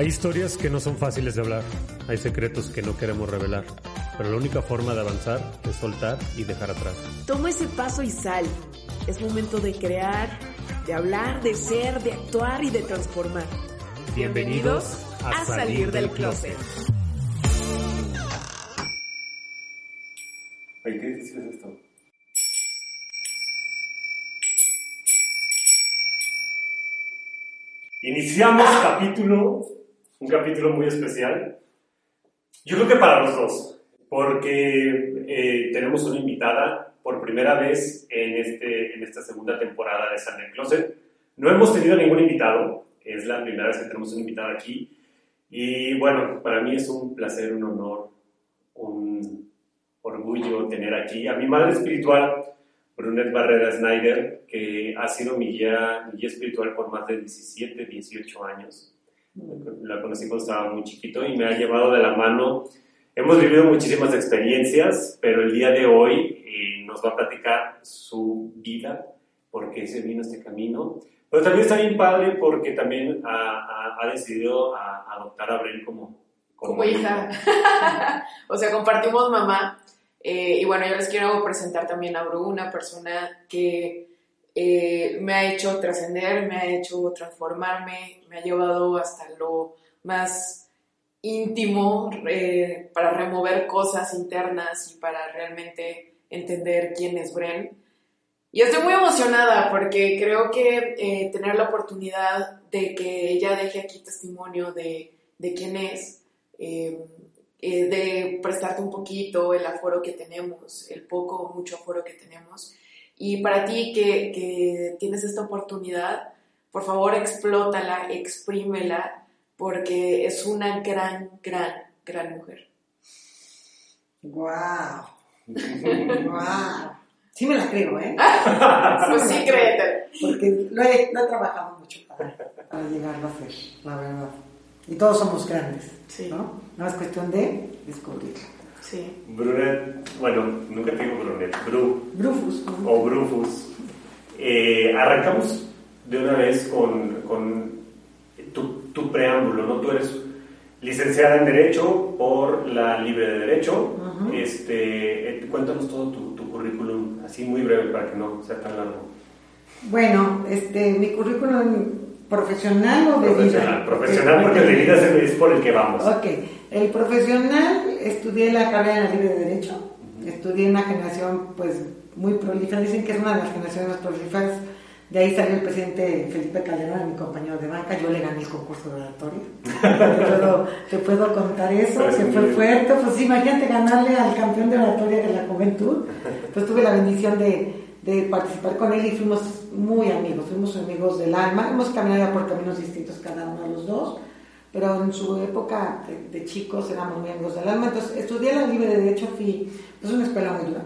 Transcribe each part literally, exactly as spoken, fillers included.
Hay historias que no son fáciles de hablar, hay secretos que no queremos revelar, pero la única forma de avanzar es soltar y dejar atrás. Toma ese paso y sal. Es momento de crear, de hablar, de ser, de actuar y de transformar. Bienvenidos a, a salir, salir del, del closet. ¿Qué es esto? Iniciamos capítulo, un capítulo muy especial, yo creo que para los dos, porque eh, tenemos una invitada por primera vez en, este, en esta segunda temporada de Sal del Closet. No hemos tenido ningún invitado, es la primera vez que tenemos un invitado aquí, y bueno, para mí es un placer, un honor, un orgullo tener aquí a mi madre espiritual, Brunette Barrera Snyder, que ha sido mi guía, mi guía espiritual por más de diecisiete, dieciocho años. La conocí cuando estaba muy chiquito y me ha llevado de la mano. Hemos vivido muchísimas experiencias, pero el día de hoy eh, nos va a platicar su vida, por qué se vino este camino. Pero también está bien padre porque también ha, ha, ha decidido a, a adoptar a Bren como, como, como hija. O sea, compartimos mamá. Eh, y bueno, yo les quiero presentar también a Bru, una persona que eh, me ha hecho trascender, me ha hecho transformarme, me ha llevado hasta lo más íntimo eh, para remover cosas internas y para realmente entender quién es Bren. Y estoy muy emocionada porque creo que eh, tener la oportunidad de que ella deje aquí testimonio de, de quién es, eh, Eh, de prestarte un poquito el aforo que tenemos, el poco o mucho aforo que tenemos. Y para ti que, que tienes esta oportunidad, por favor explótala, exprímela, porque es una gran, gran, gran mujer. ¡Guau! ¡Guau! Sí me la creo, ¿eh? Pues sí, créete. Porque lo he, lo he trabajado mucho para, para llegarlo a hacer, la verdad. Y todos somos grandes, sí, ¿no? No es cuestión de descubrirlo. Sí. Brunette, bueno, nunca te digo Brunette, Bru. Brufus. ¿No? O Brufus. Eh, arrancamos de una vez con, con tu, tu preámbulo, ¿no? Tú eres licenciada en Derecho por la Libre de Derecho. Uh-huh. Este, cuéntanos todo tu, tu currículum, así muy breve para que no sea tan largo. Bueno, este, mi currículum... ¿Profesional o de profesional, vida? Profesional, porque de vida es por el que vamos. Ok, el profesional, estudié la carrera en la Libre de Derecho, uh-huh. Estudié una generación pues muy prolífera, dicen que es una de las generaciones más prolíferas, de ahí salió el presidente Felipe Calderón, mi compañero de banca, yo le gané el concurso de oratoria, te, puedo, te puedo contar eso, que fue fuerte, pues imagínate ganarle al campeón de oratoria de la juventud, pues tuve la bendición de... de participar con él y fuimos muy amigos, fuimos amigos del alma, hemos caminado por caminos distintos cada uno de los dos, pero en su época de, de chicos éramos muy amigos del alma. Entonces estudié la Libre de Derecho, fui, es una escuela muy dura,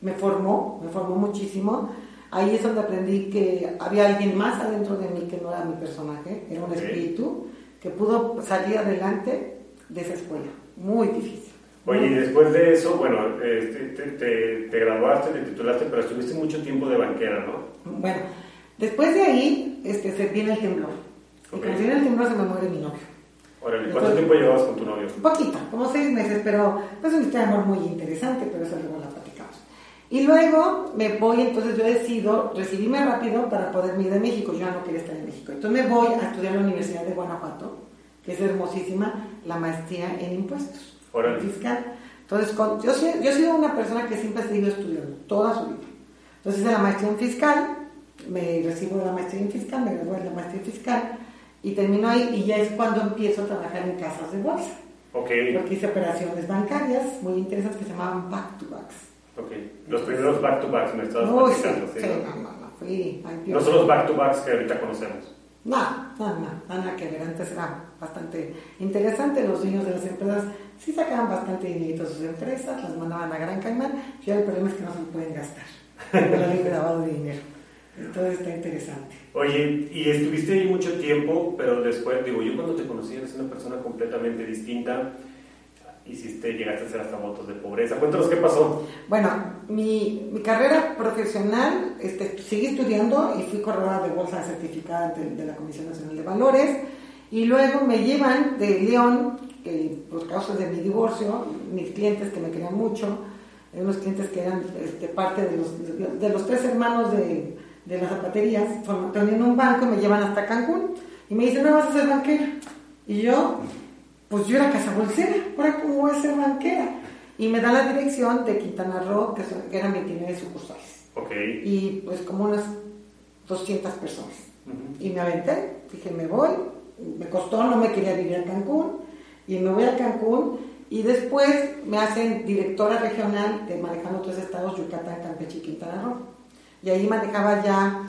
me formó, me formó muchísimo, ahí es donde aprendí que había alguien más adentro de mí que no era mi personaje, era un espíritu que pudo salir adelante de esa escuela, muy difícil. Oye, y después de eso, bueno, eh, te, te, te graduaste, te titulaste, pero estuviste mucho tiempo de banquera, ¿no? Bueno, después de ahí, este, se viene el temblor. Okay. Y cuando viene el temblor se me muere mi novio. Órale, ¿cuánto Entonces, tiempo llevabas con tu novio? Un poquito, como seis meses, pero pues un historia de amor muy interesante, pero eso luego la platicamos. Y luego me voy, entonces yo decido recibirme rápido para poder ir de México. Yo ya no quería estar en México. Entonces me voy a estudiar a la Universidad de Guanajuato, que es hermosísima, la maestría en impuestos. Fiscal. Entonces, con, yo, soy, yo soy una persona que siempre ha seguido estudiando toda su vida. Entonces, en la maestría en fiscal, me recibo de la maestría en fiscal, me gradué de la maestría en fiscal y termino ahí. Y ya es cuando empiezo a trabajar en casas de bolsa. Okay. Porque hice operaciones bancarias muy interesantes que se llamaban back to backs. Okay. Los primeros back to backs me estabas platicando. Sí, sí, no, no, no. fui a N P O. No son los back-to-backs que ahorita conocemos. No, no, no, nada que ver, antes era bastante interesante, los dueños de las empresas sí sacaban bastante dinero de sus empresas, las mandaban a Gran Caimán, y el problema es que no se pueden gastar, pero libre lavado de dinero, entonces está interesante. Oye, y estuviste ahí mucho tiempo, pero después, digo, yo cuando te conocí eres una persona completamente distinta, hiciste, llegaste a hacer hasta votos de pobreza, cuéntanos qué pasó. Bueno, mi, mi carrera profesional, este, seguí estudiando y fui corredora de bolsa certificada de, de la Comisión Nacional de Valores, y luego me llevan de León, que por causas de mi divorcio, mis clientes que me querían mucho, unos clientes que eran este, parte de los, de, de los tres hermanos de, de las zapaterías, tenían un banco y me llevan hasta Cancún, y me dicen, no vas a ser banquera, y yo... pues yo era cazabolsera, ¿ahora cómo voy a ser banquera? Y me da la dirección de Quintana Roo, que, son, que eran veintinueve sucursales. Okay. Y pues como unas doscientas personas. Uh-huh. Y me aventé, dije, me voy, me costó, no me quería vivir a Cancún, y me voy a Cancún, y después me hacen directora regional de manejando tres estados, Yucatán, Campeche y Quintana Roo. Y ahí manejaba ya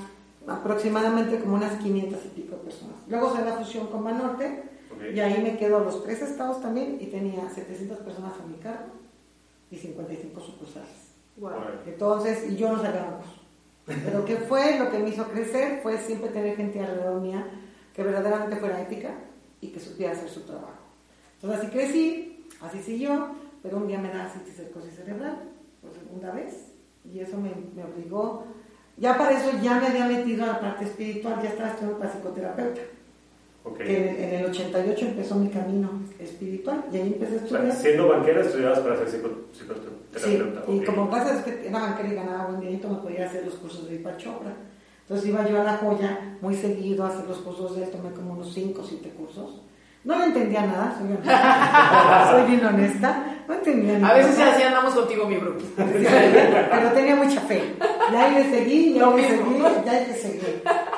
aproximadamente como unas quinientas y pico de personas. Luego se da la fusión con Banorte, y ahí me quedo a los tres estados también, y tenía setecientas personas a mi cargo y cincuenta y cinco sucursales. Wow. Entonces, y yo no sabía bancos. Pero que fue lo que me hizo crecer fue siempre tener gente alrededor mía que verdaderamente fuera ética y que supiera hacer su trabajo. Entonces así crecí, así siguió, pero un día me da síntesis de cirrosis cerebral por segunda vez, y eso me, me obligó. Ya para eso ya me había metido a la parte espiritual, ya estaba estudiando para psicoterapeuta. Okay. Que en, en el ochenta y ocho empezó mi camino espiritual, y ahí empecé a estudiar. O sea, siendo banquera estudiabas para ser psicoterapeuta. Sí, okay. Y como pasa es que era banquera y ganaba buen dinero, me podía hacer los cursos de Deepak Chopra. Entonces iba yo a La Joya muy seguido a hacer los cursos de él, tomé como unos cinco o siete cursos. No le entendía nada, soy honesta. soy bien honesta, no entendía nada. A veces ya decía, andamos contigo, mi grupo. Pero tenía mucha fe. Y ahí le seguí, y ahí le seguí, y ahí le seguí.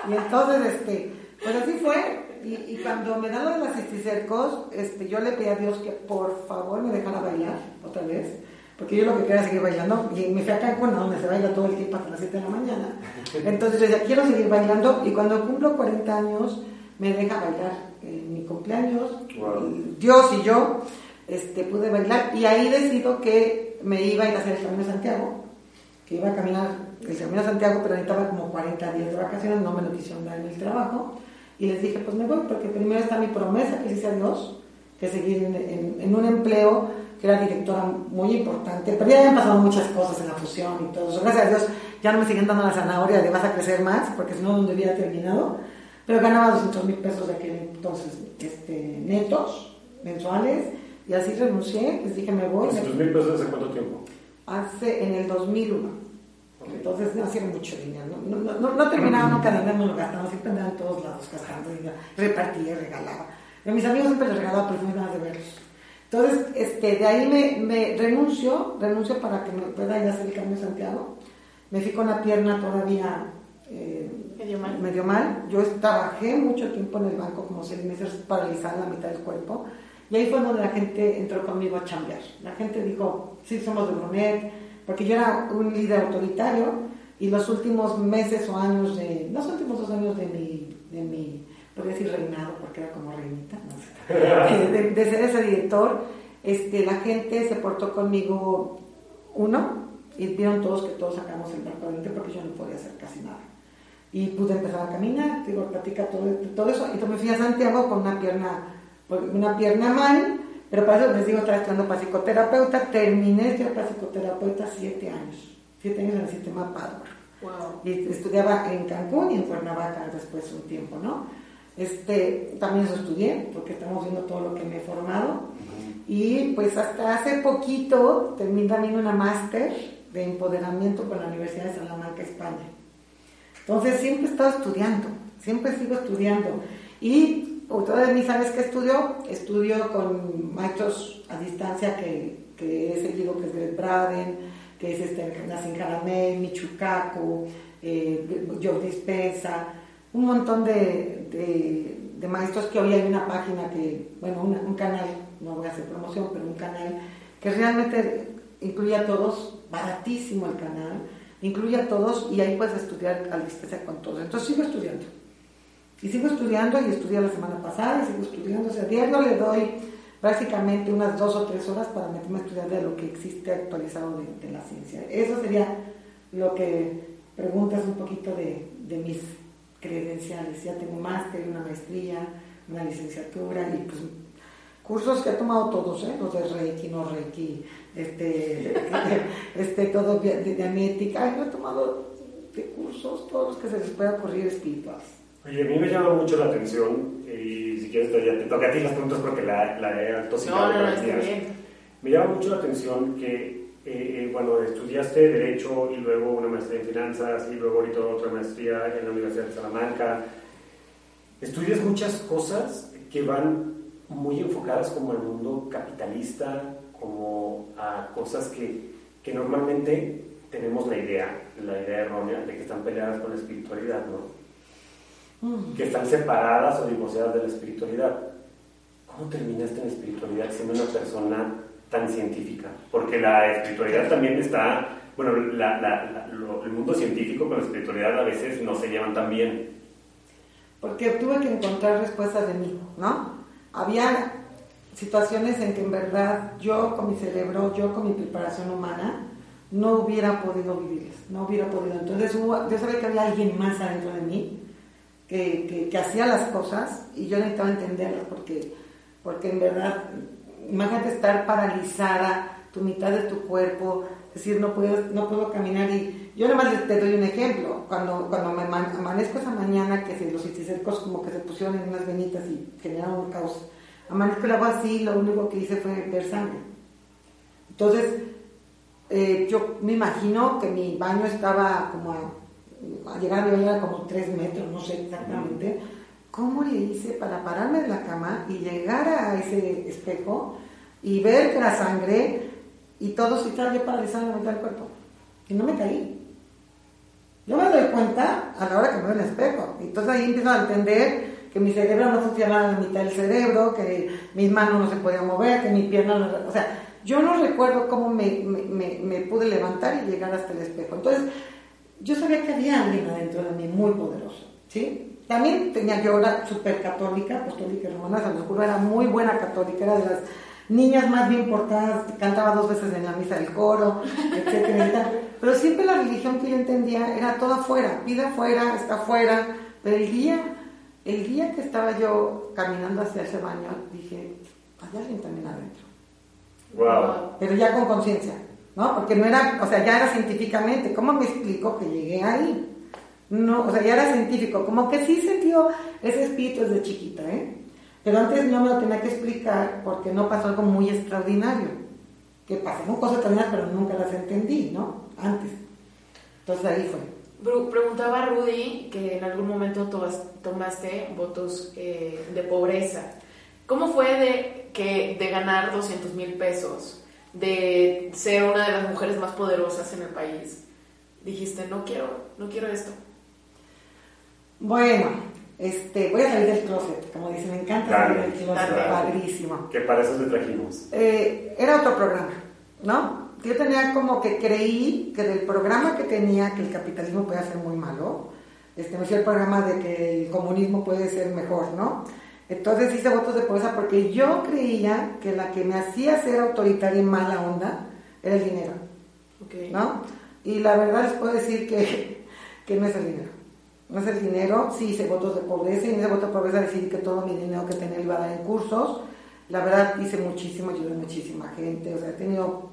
Y entonces, este, pues así fue. Y, y cuando me daban las cisticercos, este, yo le pedí a Dios que por favor me dejara bailar otra vez, porque yo lo que quería era seguir bailando, y me fui a Cancún, donde se baila todo el tiempo hasta las siete de la mañana. Entonces yo decía, quiero seguir bailando, y cuando cumplo cuarenta años me deja bailar en mi cumpleaños. Wow. Dios y yo este, pude bailar, y ahí decido que me iba a ir a hacer el Camino de Santiago, que iba a caminar el Camino de Santiago, pero necesitaba como cuarenta días de vacaciones, no me lo quisieron dar en el trabajo. Y les dije, pues me voy, porque primero está mi promesa que hice a Dios, que seguir en, en, en un empleo, que era directora muy importante, pero ya habían pasado muchas cosas en la fusión y todo eso. Gracias a Dios ya no me siguen dando la zanahoria de vas a crecer más, porque si no, donde hubiera terminado. Pero ganaba doscientos mil pesos de aquel entonces, este, netos, mensuales, y así renuncié, les dije, me voy. ¿doscientos mil pesos hace cuánto tiempo? Hace, en el dos mil uno. Entonces no hacía mucho dinero, no, no, no, no terminaba nunca de dinero, no lo gastaba, siempre andaba en todos lados gastando dinero, repartía, regalaba. A mis amigos siempre les regalaba perfumes de verlos. Entonces, este, de ahí me, me renuncio, renuncio para que me pueda ir a hacer el Camino de Santiago. Me fui con la pierna todavía eh, medio, mal. medio mal. Yo trabajé mucho tiempo en el banco, como seis meses paralizada en la mitad del cuerpo. Y ahí fue donde la gente entró conmigo a chambear. La gente dijo, sí, somos de Brunette, porque yo era un líder autoritario, y los últimos meses o años, de, los últimos dos años de mi, de mi, podría decir reinado, porque era como reinita, no sé, de, de ser ese director, este, la gente se portó conmigo uno, y vieron todos que todos sacamos el barco adelante, porque yo no podía hacer casi nada. Y pude empezar a caminar, digo, platica todo, todo eso, y me fui a Santiago con una pierna, una pierna mal. Pero para eso les digo, estaba estudiando para psicoterapeuta, terminé estudiando para psicoterapeuta siete años, siete años en el sistema Padua. Wow. Y estudiaba en Cancún y en Cuernavaca después un tiempo, ¿no? Este, también eso estudié, porque estamos viendo todo lo que me he formado. Uh-huh. Y pues hasta hace poquito terminé también una máster de empoderamiento con la Universidad de Salamanca, España. Entonces siempre he estado estudiando, siempre sigo estudiando. Y otra de mis años que estudio, estudio con maestros a distancia que, que he seguido, que es Greg Braden, que es este, Nassim Haramein, Michio Kaku, eh, Joe Dispenza, un montón de, de, de maestros que hoy hay una página que, bueno, una, un canal, no voy a hacer promoción, pero un canal que realmente incluye a todos, baratísimo el canal, incluye a todos y ahí puedes estudiar a distancia con todos. Entonces sigo estudiando. Y sigo estudiando y estudié la semana pasada y sigo estudiando. O sea, a diario le doy prácticamente unas dos o tres horas para meterme a estudiar de lo que existe actualizado de, de la ciencia. Eso sería lo que preguntas un poquito de, de mis credenciales. Ya tengo un máster, una maestría, una licenciatura y pues cursos que he tomado todos, ¿eh? Los de Reiki, no Reiki, este, este todo de, de, de amnética. Yo he tomado de cursos todos los que se les pueda ocurrir espirituales. Oye, a mí me llama mucho la atención, y si quieres te toca a ti las preguntas porque la, la he atosigado. No, no, no, me llama mucho la atención que eh, cuando estudiaste Derecho y luego una maestría en Finanzas y luego ahorita otra maestría en la Universidad de Salamanca, estudias muchas cosas que van muy enfocadas como al mundo capitalista, como a cosas que, que normalmente tenemos la idea, la idea errónea de que están peleadas con la espiritualidad, ¿no? Que están separadas o divorciadas de la espiritualidad. ¿Cómo terminaste en espiritualidad siendo una persona tan científica? Porque la espiritualidad también está, bueno, la, la, la, lo, el mundo científico con la espiritualidad a veces no se llevan tan bien. Porque tuve que encontrar respuestas de mí, ¿no? Había situaciones en que en verdad yo con mi cerebro, yo con mi preparación humana, no hubiera podido vivirlas, no hubiera podido. Entonces hubo, yo sabía que había alguien más adentro de mí Que, que, que hacía las cosas y yo necesitaba entenderlas porque, porque en verdad, imagínate estar paralizada, tu mitad de tu cuerpo, es decir, no puedo, no puedo caminar. Y yo nada más te doy un ejemplo, cuando, cuando me amanezco esa mañana que se, los iticercos como que se pusieron en unas venitas y generaron un caos, amanezco el agua así, lo único que hice fue ver sangre. Entonces, eh, yo me imagino que mi baño estaba como a a llegar de allá como tres metros, no sé exactamente cómo le hice para pararme de la cama y llegar a ese espejo y ver que la sangre y todo si tal, yo paralizado en la mitad del cuerpo y no me caí. Yo me doy cuenta a la hora que me veo en el espejo, entonces ahí empiezo a entender que mi cerebro no funcionaba en la mitad del cerebro, que mis manos no se podían mover, que mis piernas no, o sea, yo no recuerdo cómo me, me, me, me pude levantar y llegar hasta el espejo. Entonces yo sabía que había alguien adentro de mí muy poderoso, ¿sí? También tenía yo una súper católica, apostólica romana, se los juro, era muy buena católica, era de las niñas más bien portadas, cantaba dos veces en la misa del coro, etcétera. Pero siempre la religión que yo entendía era toda afuera, vida afuera, está afuera. Pero el día, el día que estaba yo caminando hacia ese baño, dije, hay alguien también adentro. Wow. Pero ya con conciencia, ¿no? Porque no era, o sea, ya era científicamente. ¿Cómo me explico que llegué ahí? No, o sea, ya era científico. Como que sí sentió ese espíritu desde chiquita, ¿eh? Pero antes no me lo tenía que explicar porque no pasó algo muy extraordinario. Que pasaron cosas extraordinarias, pero nunca las entendí, ¿no? Antes. Entonces ahí fue. Preguntaba Rudy que en algún momento tomaste votos eh, de pobreza. ¿Cómo fue de, que, de ganar doscientos mil pesos? De ser una de las mujeres más poderosas en el país, dijiste, no quiero, no quiero esto. Bueno, este, voy a salir del closet, como dicen, me encanta dale, salir del closet, dale. Padrísimo. Que para eso te trajimos. Eh, era otro programa, ¿no? Yo tenía como que creí que del programa que tenía, que el capitalismo podía ser muy malo, este, me fui al programa de que el comunismo puede ser mejor, ¿no? Entonces hice votos de pobreza porque yo creía que la que me hacía ser autoritaria y mala onda era el dinero, okay, ¿no? Y la verdad les puedo decir que, que no es el dinero. No es el dinero, sí hice votos de pobreza y en ese voto de pobreza decidí que todo mi dinero que tenía iba a dar en cursos. La verdad hice muchísimo, ayudé a muchísima gente, o sea, he tenido,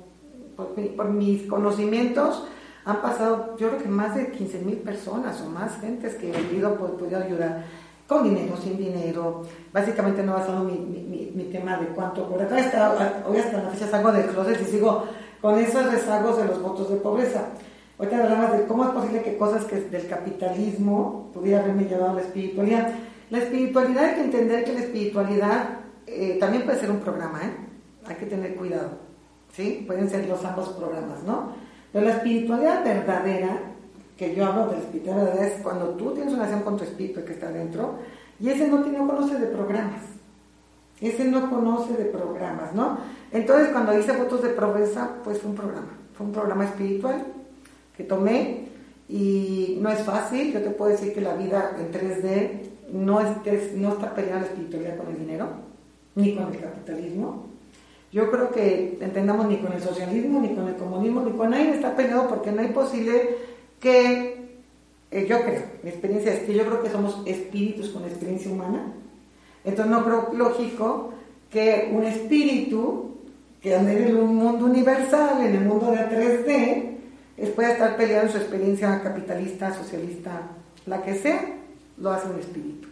por, mi, por mis conocimientos, han pasado yo creo que más de quince mil personas o más gentes que he podido, podido ayudar. Con dinero, sin dinero, básicamente no ha basado mi, mi, mi, mi tema de cuánto cobra. Hoy hasta la fecha salgo del closet y sigo con esos rezagos de los votos de pobreza. Ahorita hablamos de cómo es posible que cosas que del capitalismo pudiera haberme llevado a la espiritualidad. La espiritualidad, hay que entender que la espiritualidad eh, también puede ser un programa, ¿eh? Hay que tener cuidado, ¿sí? Pueden ser los ambos programas, ¿no? Pero la espiritualidad verdadera, que yo hablo del espíritu, la verdad es cuando tú tienes una relación con tu espíritu que está dentro y ese no, no conoce de programas, ese no conoce de programas, ¿no? Entonces cuando hice votos de pobreza, pues fue un programa, fue un programa espiritual que tomé, y no es fácil. Yo te puedo decir que la vida en tres D no, es, no está peleada la espiritualidad con el dinero, ni con el capitalismo. Yo creo que entendamos, ni con el socialismo, ni con el comunismo, ni con nadie está peleado, porque no es posible que, eh, yo creo, mi experiencia es que yo creo que somos espíritus con experiencia humana. Entonces no creo lógico que un espíritu que anda en un mundo universal, en el mundo de tres D, pueda estar peleado en su experiencia capitalista, socialista, la que sea, lo hace un espíritu.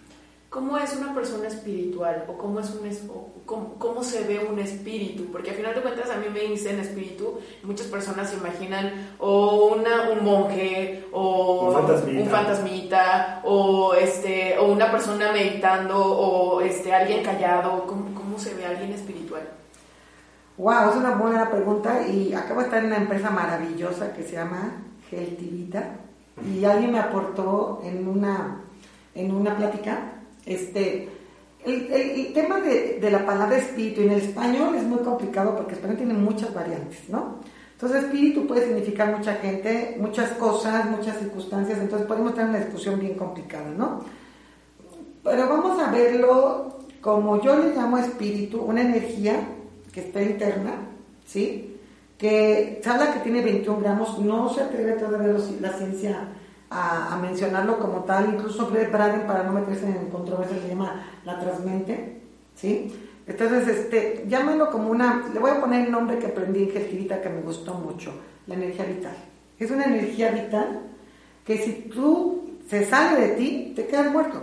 ¿Cómo es una persona espiritual? ¿O cómo, es un es, o cómo, cómo se ve un espíritu? Porque al final de cuentas a mí me dicen espíritu, muchas personas se imaginan o una, un monje, o un fantasmita, un fantasmita o, este, o una persona meditando, o este, alguien callado. ¿Cómo, ¿Cómo se ve alguien espiritual? Wow, es una buena pregunta, y acabo de estar en una empresa maravillosa que se llama Gertivita, y alguien me aportó en una, en una plática... Este, el, el tema de, de la palabra espíritu en el español es muy complicado, porque el español tiene muchas variantes, ¿no? Entonces espíritu puede significar mucha gente, muchas cosas, muchas circunstancias. Entonces podemos tener una discusión bien complicada, ¿no? Pero vamos a verlo como yo le llamo espíritu, una energía que está interna, ¿sí? Que se habla que tiene veintiún gramos, no se atreve todavía la ciencia A, a mencionarlo como tal. Incluso Greg Braden, para no meterse en controversia, se llama la transmente, ¿sí? Entonces, este, llámalo como una, le voy a poner el nombre que aprendí en Gertivita, que me gustó mucho, la energía vital. Es una energía vital que si tú se sale de ti, te quedas muerto,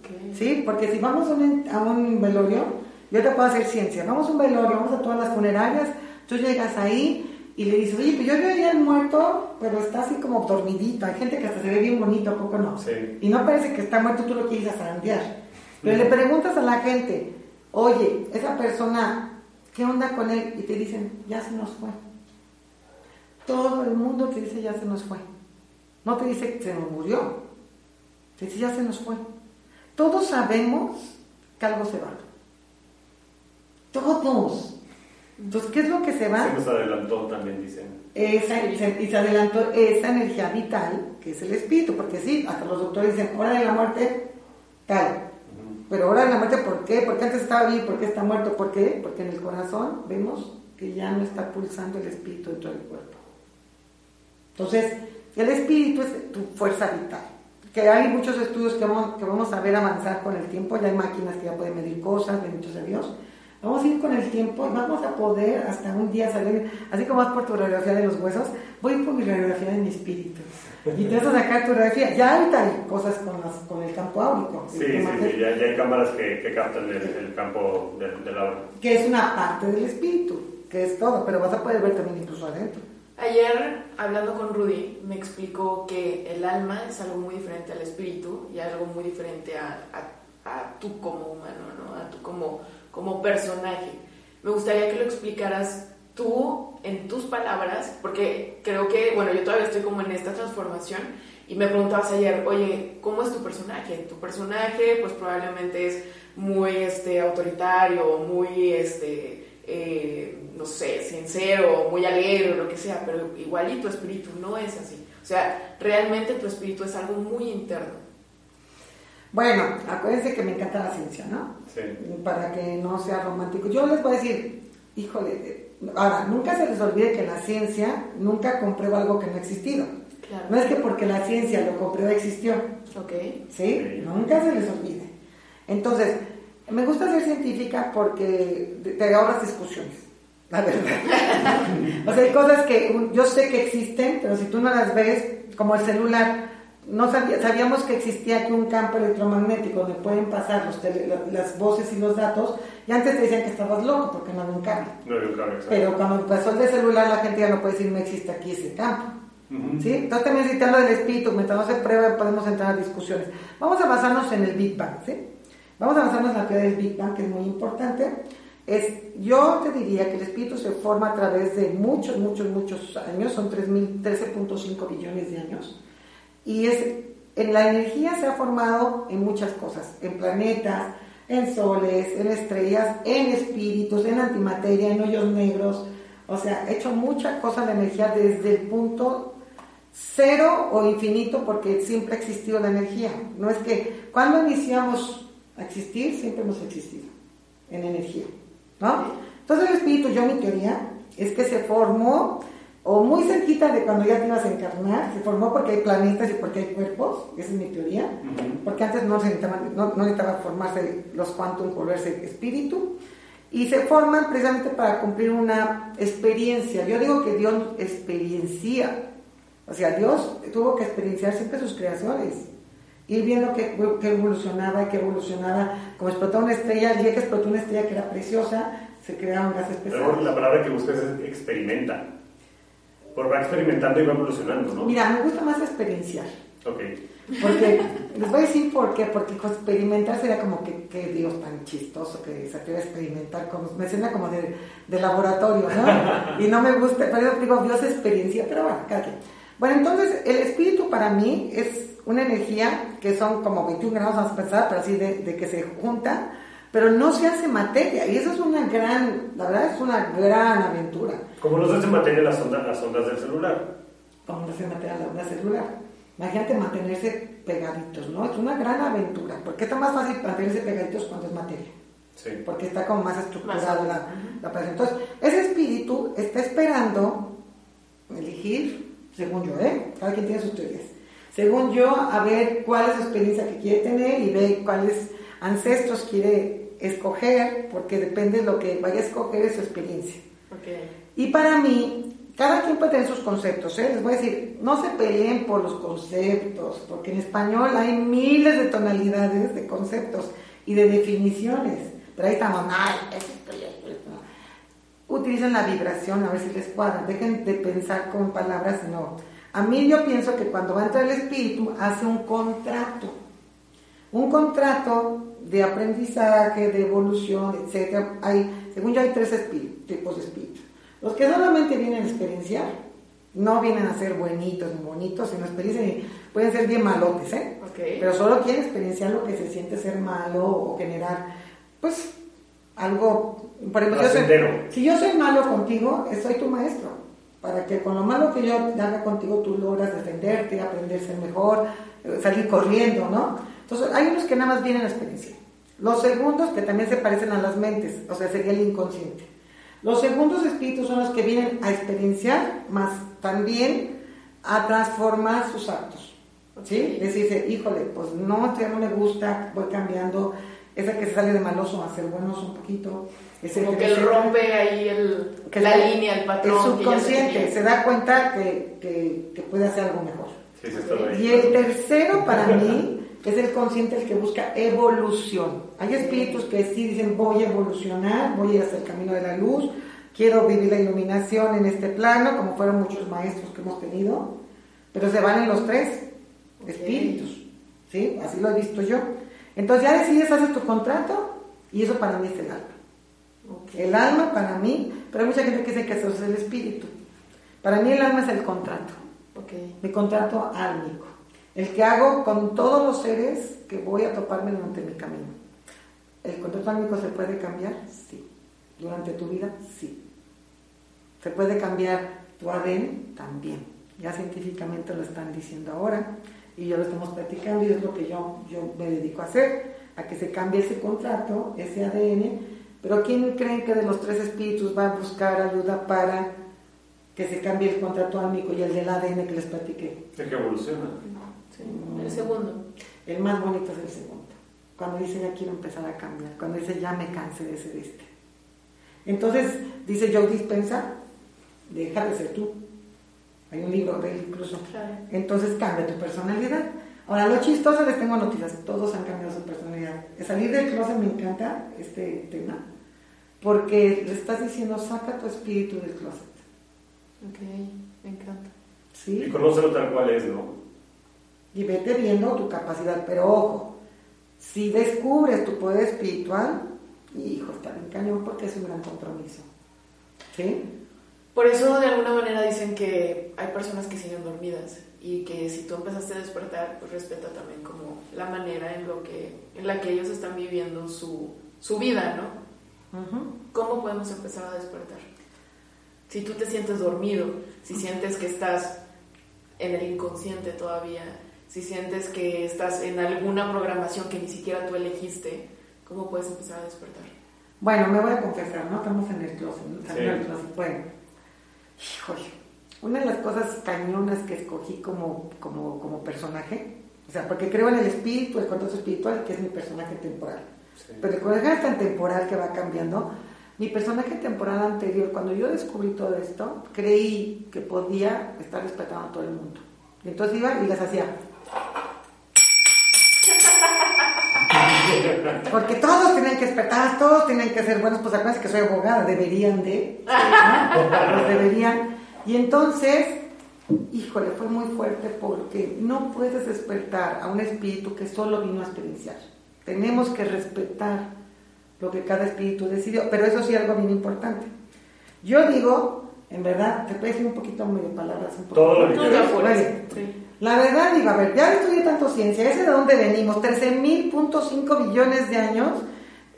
okay. ¿Sí? Porque si vamos a un, a un velorio, yo te puedo hacer ciencia, vamos a un velorio, vamos a todas las funerarias, tú llegas ahí y le dices, oye, pues yo veía al muerto, pero está así como dormidito. Hay gente que hasta se ve bien bonito, ¿a poco no? Sí. Y no parece que está muerto, tú lo quieres zarandear. Pero mm. le preguntas a la gente, oye, esa persona, ¿qué onda con él? Y te dicen, ya se nos fue. Todo el mundo te dice, ya se nos fue. No te dice que se nos murió. Te dice, ya se nos fue. Todos sabemos que algo se va. Todos. Entonces, ¿qué es lo que se va? Se nos adelantó, también dicen. Esa, y, se, y se adelantó esa energía vital, que es el espíritu, porque sí, hasta los doctores dicen, hora de la muerte, tal. Uh-huh. Pero hora de la muerte, ¿por qué? Porque antes estaba bien, ¿por qué está muerto? ¿Por qué? Porque en el corazón vemos que ya no está pulsando el espíritu dentro del cuerpo. Entonces, el espíritu es tu fuerza vital. Que hay muchos estudios que vamos, que vamos a ver avanzar con el tiempo, ya hay máquinas que ya pueden medir cosas, bendito sea Dios. Vamos a ir con el tiempo y vamos a poder hasta un día salir, así como vas por tu radiografía de los huesos, voy por mi radiografía de mi espíritu. Y te vas a sacar tu radiografía. Ya ahorita hay cosas con, las, con el campo áurico. Sí, sí, sí, ya, ya hay cámaras que, que captan el, el campo del de aura. Que es una parte del espíritu, que es todo, pero vas a poder ver también incluso adentro. Ayer, hablando con Rudy, me explicó que el alma es algo muy diferente al espíritu y algo muy diferente a, a, a tú como humano, ¿no? A tú como... como personaje. Me gustaría que lo explicaras tú en tus palabras, porque creo que, bueno, yo todavía estoy como en esta transformación, y me preguntabas ayer, oye, ¿cómo es tu personaje? Tu personaje, pues probablemente es muy este, autoritario, muy, este, eh, no sé, sincero, muy alegre, lo que sea, pero igual y tu espíritu no es así. O sea, realmente tu espíritu es algo muy interno. Bueno, acuérdense que me encanta la ciencia, ¿no? Sí. Para que no sea romántico. Yo les voy a decir, híjole, ahora, nunca se les olvide que la ciencia nunca comprueba algo que no ha existido. Claro. No es que porque la ciencia lo comprueba existió. Ok. ¿Sí? Okay. Nunca se les olvide. Entonces, me gusta ser científica porque te ahorras discusiones, la verdad. O sea, hay cosas que yo sé que existen, pero si tú no las ves, como el celular... No sabía, sabíamos que existía aquí un campo electromagnético donde pueden pasar los tele, la, las voces y los datos, y antes te decían que estabas loco porque no había un cable. No había un cable, exacto. Pero cuando pasó el de celular, la gente ya no puede decir no existe aquí ese campo. Uh-huh. ¿Sí? Entonces también citando del espíritu, mientras no se prueba podemos entrar a discusiones. Vamos a basarnos en el Big Bang, ¿sí? Vamos a basarnos en la teoría del Big Bang, que es muy importante. Es, yo te diría que el espíritu se forma a través de muchos, muchos, muchos años, son trece punto cinco billones de años. Y es, en la energía se ha formado en muchas cosas, en planetas, en soles, en estrellas, en espíritus, en antimateria, en hoyos negros. O sea, ha hecho mucha cosa la energía desde el punto cero o infinito, porque siempre ha existido la energía. No es que cuando iniciamos a existir, siempre hemos existido en energía, ¿no? Entonces el espíritu, yo mi teoría, es que se formó o muy cerquita de cuando ya te ibas a encarnar, se formó porque hay planetas y porque hay cuerpos, esa es mi teoría, uh-huh. Porque antes no, se necesitaba, no, no necesitaba formarse los quantum, volverse espíritu, y se forman precisamente para cumplir una experiencia. Yo digo que Dios experiencia, o sea, Dios tuvo que experienciar siempre sus creaciones, ir viendo que, que evolucionaba, que evolucionaba, como explotó una estrella, el día que explotó una estrella que era preciosa, se crearon gases pesados. Pero la palabra que buscas es experimenta. Por va experimentando y va evolucionando, ¿no? Mira, me gusta más experienciar. Ok. Porque, les voy a decir por qué, porque experimentar sería como que, que Dios tan chistoso que se atreve a experimentar, como, me suena como de, de laboratorio, ¿no? Y no me gusta, por eso digo Dios experiencia, pero bueno, cada quien. Bueno, entonces, el espíritu para mí es una energía que son como veintiún grados más pesadas, pero así de, de que se juntan, pero no se hace materia, y eso es una gran, la verdad es una gran aventura. ¿Cómo no se hace materia las ondas, las ondas del celular? ¿Cómo no se hace materia las ondas del celular? Imagínate mantenerse pegaditos, ¿no? Es una gran aventura, porque está más fácil mantenerse pegaditos cuando es materia. Sí. Porque está como más estructurado la, la persona. Entonces, ese espíritu está esperando elegir, según yo, ¿eh? Cada quien tiene sus teorías. Según yo, a ver cuál es su experiencia que quiere tener y ve cuáles ancestros quiere escoger, porque depende de lo que vaya a escoger es su experiencia. Okay. Y para mí, cada quien puede tener sus conceptos, ¿eh? Les voy a decir, no se peleen por los conceptos, porque en español hay miles de tonalidades de conceptos y de definiciones, pero ahí estamos, ay, eso no. Utilicen la vibración a ver si les cuadra, dejen de pensar con palabras, no. A mí yo pienso que cuando va a entrar el espíritu, hace un contrato, un contrato de aprendizaje, de evolución, etcétera. Hay, según yo, hay tres espíritu, tipos de espíritus. Los que solamente vienen a experienciar, no vienen a ser buenitos ni bonitos, sino experiencian y pueden ser bien malotes, ¿eh? Okay. Pero solo quieren experienciar lo que se siente ser malo o generar, pues, algo. Por ejemplo, yo soy, si yo soy malo contigo, soy tu maestro, para que con lo malo que yo haga contigo tú logras defenderte, aprender a ser mejor, salir corriendo, ¿no? Entonces, hay unos que nada más vienen a experiencia. Los segundos, que también se parecen a las mentes, o sea, sería el inconsciente. Los segundos espíritus son los que vienen a experienciar, más también a transformar sus actos, ¿sí? Les dice, híjole, pues no, ya no me gusta, voy cambiando, esa que se sale de maloso a ser buenoso un poquito. Como que él rompe ahí el, que la sea, línea, el patrón. El subconsciente, se, se da cuenta que, que, que puede hacer algo mejor. Sí, sí, está bien. Y el tercero, para mí, es el consciente el que busca evolución. Hay espíritus que sí dicen, voy a evolucionar, voy a ir hacia el camino de la luz, quiero vivir la iluminación en este plano, como fueron muchos maestros que hemos tenido, pero se van en los tres espíritus, ¿sí? Así lo he visto yo. Entonces ya decides, haces tu contrato, y eso para mí es el alma. Okay. El alma para mí, pero hay mucha gente que dice que eso es el espíritu. Para mí el alma es el contrato, okay. Mi contrato álmico. El que hago con todos los seres que voy a toparme durante mi camino. ¿El contrato álmico se puede cambiar? Sí. ¿Durante tu vida? Sí. ¿Se puede cambiar tu A D N? También. Ya científicamente lo están diciendo ahora, y yo lo estamos platicando, y es lo que yo, yo me dedico a hacer, a que se cambie ese contrato, ese A D N. Pero ¿quién creen que de los tres espíritus va a buscar ayuda para que se cambie el contrato álmico y el del A D N que les platiqué? El que evoluciona. Sí, el segundo. El más bonito es el segundo. Cuando dice ya quiero empezar a cambiar, cuando dice ya me cansé de ser este. Entonces, dice Joe Dispenza, deja de ser tú. Hay un libro de él incluso. Claro. Entonces cambia tu personalidad. Ahora, lo chistoso, les tengo noticias, todos han cambiado su personalidad. Salir del closet me encanta este tema, porque le estás diciendo, saca tu espíritu del closet. Ok, me encanta. ¿Sí? Y conócelo tal cual es, ¿no? Y vete viendo tu capacidad, pero ojo, si descubres tu poder espiritual, hijo, está bien cañón porque es un gran compromiso, ¿sí? Por eso de alguna manera dicen que hay personas que siguen dormidas y que si tú empezaste a despertar, pues respeta también como la manera en, lo que, en la que ellos están viviendo su, su vida, ¿no? Uh-huh. ¿Cómo podemos empezar a despertar? Si tú te sientes dormido, si sientes que estás en el inconsciente todavía, si sientes que estás en alguna programación que ni siquiera tú elegiste, ¿cómo puedes empezar a despertar? Bueno, me voy a confesar, ¿no? Estamos en el closet, ¿no? Estamos sí. en el closet. Bueno, híjole, una de las cosas cañonas que escogí como, como, como personaje, o sea, porque creo en el espíritu, el contexto espiritual, que es mi personaje temporal. Sí. Pero el personaje tan temporal que va cambiando. Mi personaje temporal anterior, cuando yo descubrí todo esto, creí que podía estar respetando a todo el mundo. Y entonces iba y las hacía. Porque todos tenían que respetar, todos tenían que ser buenos. Pues acuérdense que soy abogada, deberían de, ¿no? Los deberían. Y entonces, híjole, fue muy fuerte porque no puedes despertar a un espíritu que solo vino a experienciar. Tenemos que respetar lo que cada espíritu decidió, pero eso sí algo bien importante. Yo digo, en verdad, te puedo decir un poquito medio palabras, un poco. Todo lo que sí. La verdad digo, a ver, ya estudié tanto ciencia, ¿ese de dónde venimos? trece mil punto cinco billones de años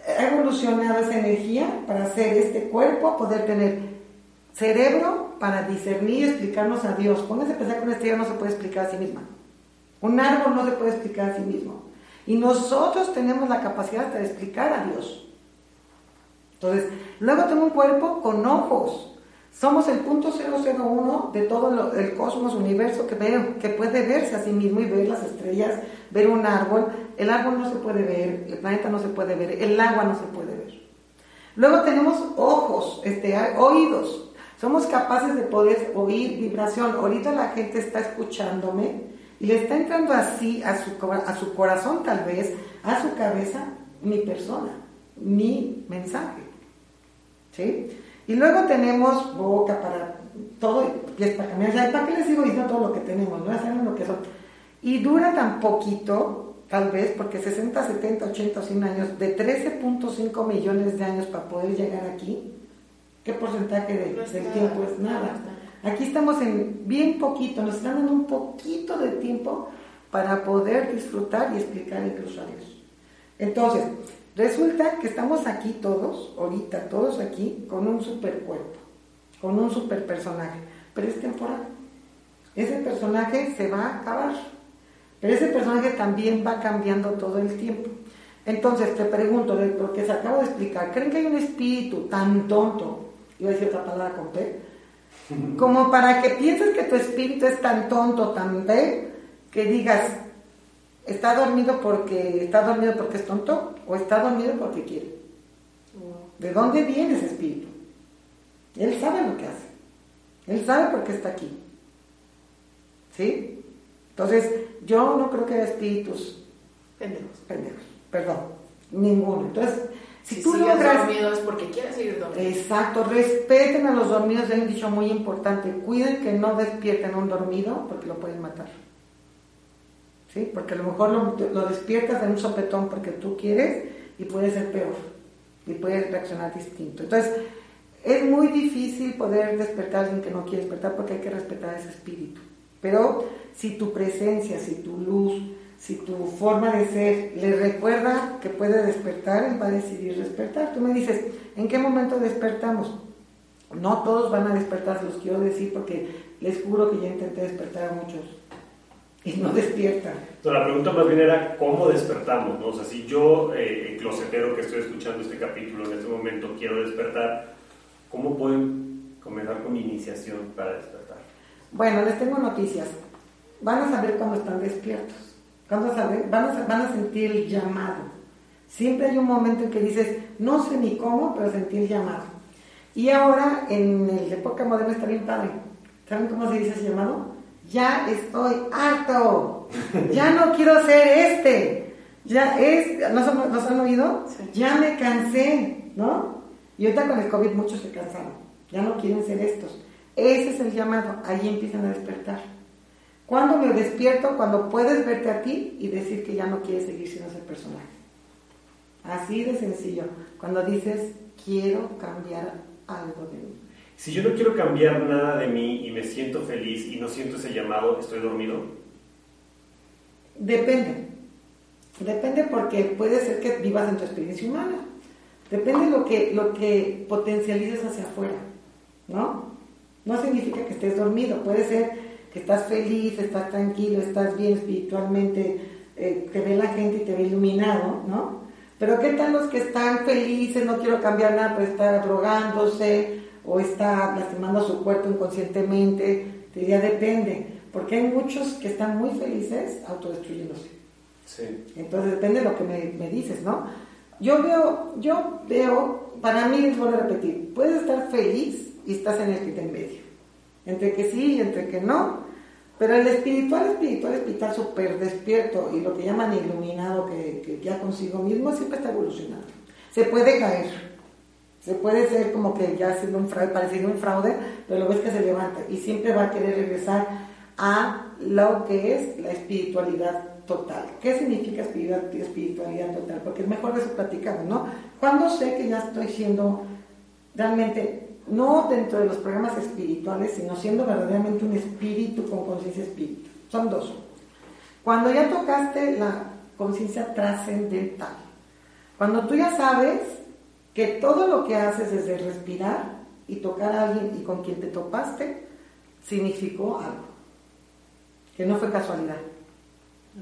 ha evolucionado esa energía para hacer este cuerpo, poder tener cerebro para discernir y explicarnos a Dios. Pónganse a pensar que una estrella no se puede explicar a sí misma. Un árbol no se puede explicar a sí mismo. Y nosotros tenemos la capacidad hasta de explicar a Dios. Entonces, luego tengo un cuerpo con ojos. Somos el punto cero cero uno de todo lo, el cosmos, universo que, ve, que puede verse a sí mismo y ver las estrellas, ver un árbol. El árbol no se puede ver, el planeta no se puede ver, el agua no se puede ver. Luego tenemos ojos, este, oídos. Somos capaces de poder oír vibración. Ahorita la gente está escuchándome y le está entrando así a su, a su corazón tal vez, a su cabeza, mi persona, mi mensaje. ¿Sí? Y luego tenemos boca para todo, pies para caminar. Ya, ¿para qué les sigo diciendo todo lo que tenemos? No saben lo que son. Y dura tan poquito, tal vez, porque sesenta, setenta, ochenta o cien años, de trece punto cinco millones de años para poder llegar aquí, ¿qué porcentaje de, no del nada, tiempo es? Nada. Aquí estamos en bien poquito, nos están dando un poquito de tiempo para poder disfrutar y explicar incluso a Dios. Entonces, resulta que estamos aquí todos, ahorita, todos aquí, con un super cuerpo, con un super personaje, pero es temporal. Ese personaje se va a acabar, pero ese personaje también va cambiando todo el tiempo. Entonces te pregunto, porque se acabo de explicar, ¿creen que hay un espíritu tan tonto, iba a decir otra palabra con P, como para que pienses que tu espíritu es tan tonto, tan P, que digas, ¿está dormido porque está dormido porque es tonto o está dormido porque quiere? ¿De dónde viene ese espíritu? Él sabe lo que hace. Él sabe por qué está aquí. ¿Sí? Entonces, yo no creo que haya espíritus pendejos. Pendejos. Perdón. Ninguno. Entonces, si, si tú logras... dormido es porque quiere seguir dormido. Exacto. Respeten a los dormidos. Hay un dicho muy importante. Cuiden que no despierten a un dormido porque lo pueden matar. ¿Sí? Porque a lo mejor lo, lo despiertas en un sopetón porque tú quieres y puede ser peor y puedes reaccionar distinto. Entonces es muy difícil poder despertar a alguien que no quiere despertar porque hay que respetar ese espíritu, pero si tu presencia, si tu luz, si tu forma de ser le recuerda que puede despertar, él va a decidir despertar. Tú me dices, ¿en qué momento despertamos? No todos van a despertar, los quiero decir porque les juro que ya intenté despertar a muchos y no despierta. No, la pregunta más bien era cómo despertamos, ¿no? O sea, si yo, eh, el closetero que estoy escuchando este capítulo en este momento, quiero despertar, ¿cómo pueden comenzar con iniciación para despertar? Bueno, les tengo noticias. Van a saber cuando están despiertos. Van a saber, van a, van a sentir el llamado. Siempre hay un momento en que dices, no sé ni cómo, pero sentí el llamado. Y ahora, en la época moderna está bien padre. ¿Saben cómo se dice ese llamado? Ya estoy harto, ya no quiero ser este, ya es, ¿nos han, ¿nos han oído? Sí. Ya me cansé, ¿no? Y ahorita con el COVID muchos se cansaron, ya no quieren ser estos. Ese es el llamado, ahí empiezan a despertar. ¿Cuándo me despierto? Cuando puedes verte a ti y decir que ya no quieres seguir siendo ese personaje. Así de sencillo, cuando dices, quiero cambiar algo de mí. Si yo no quiero cambiar nada de mí y me siento feliz y no siento ese llamado, ¿estoy dormido? Depende. Depende porque puede ser que vivas en tu experiencia humana. Depende lo que, lo que potencialices hacia afuera, ¿no? No significa que estés dormido. Puede ser que estás feliz, estás tranquilo, estás bien espiritualmente, eh, te ve la gente y te ve iluminado, ¿no? Pero ¿qué tal los que están felices, no quiero cambiar nada, pero está drogándose o está lastimando su cuerpo inconscientemente? Te diría, depende, porque hay muchos que están muy felices autodestruyéndose. Sí. Entonces depende de lo que me, me dices, ¿no? Yo veo, yo veo, para mí les voy a repetir, puedes estar feliz y estás en el pita en medio, entre que sí y entre que no, pero el espiritual, espiritual, espiritual súper despierto y lo que llaman iluminado, que, que ya consigo mismo, siempre está evolucionando. Se puede caer, se puede ser como que ya siendo un fraude, parecido un fraude, pero lo ves que se levanta y siempre va a querer regresar a lo que es la espiritualidad total. ¿Qué significa espiritualidad total? Porque es mejor eso platicamos, ¿no? Cuando sé que ya estoy siendo realmente, no dentro de los programas espirituales, sino siendo verdaderamente un espíritu con conciencia espíritu. Son dos. Cuando ya tocaste la conciencia trascendental, cuando tú ya sabes que todo lo que haces desde respirar y tocar a alguien y con quien te topaste, significó algo, que no fue casualidad.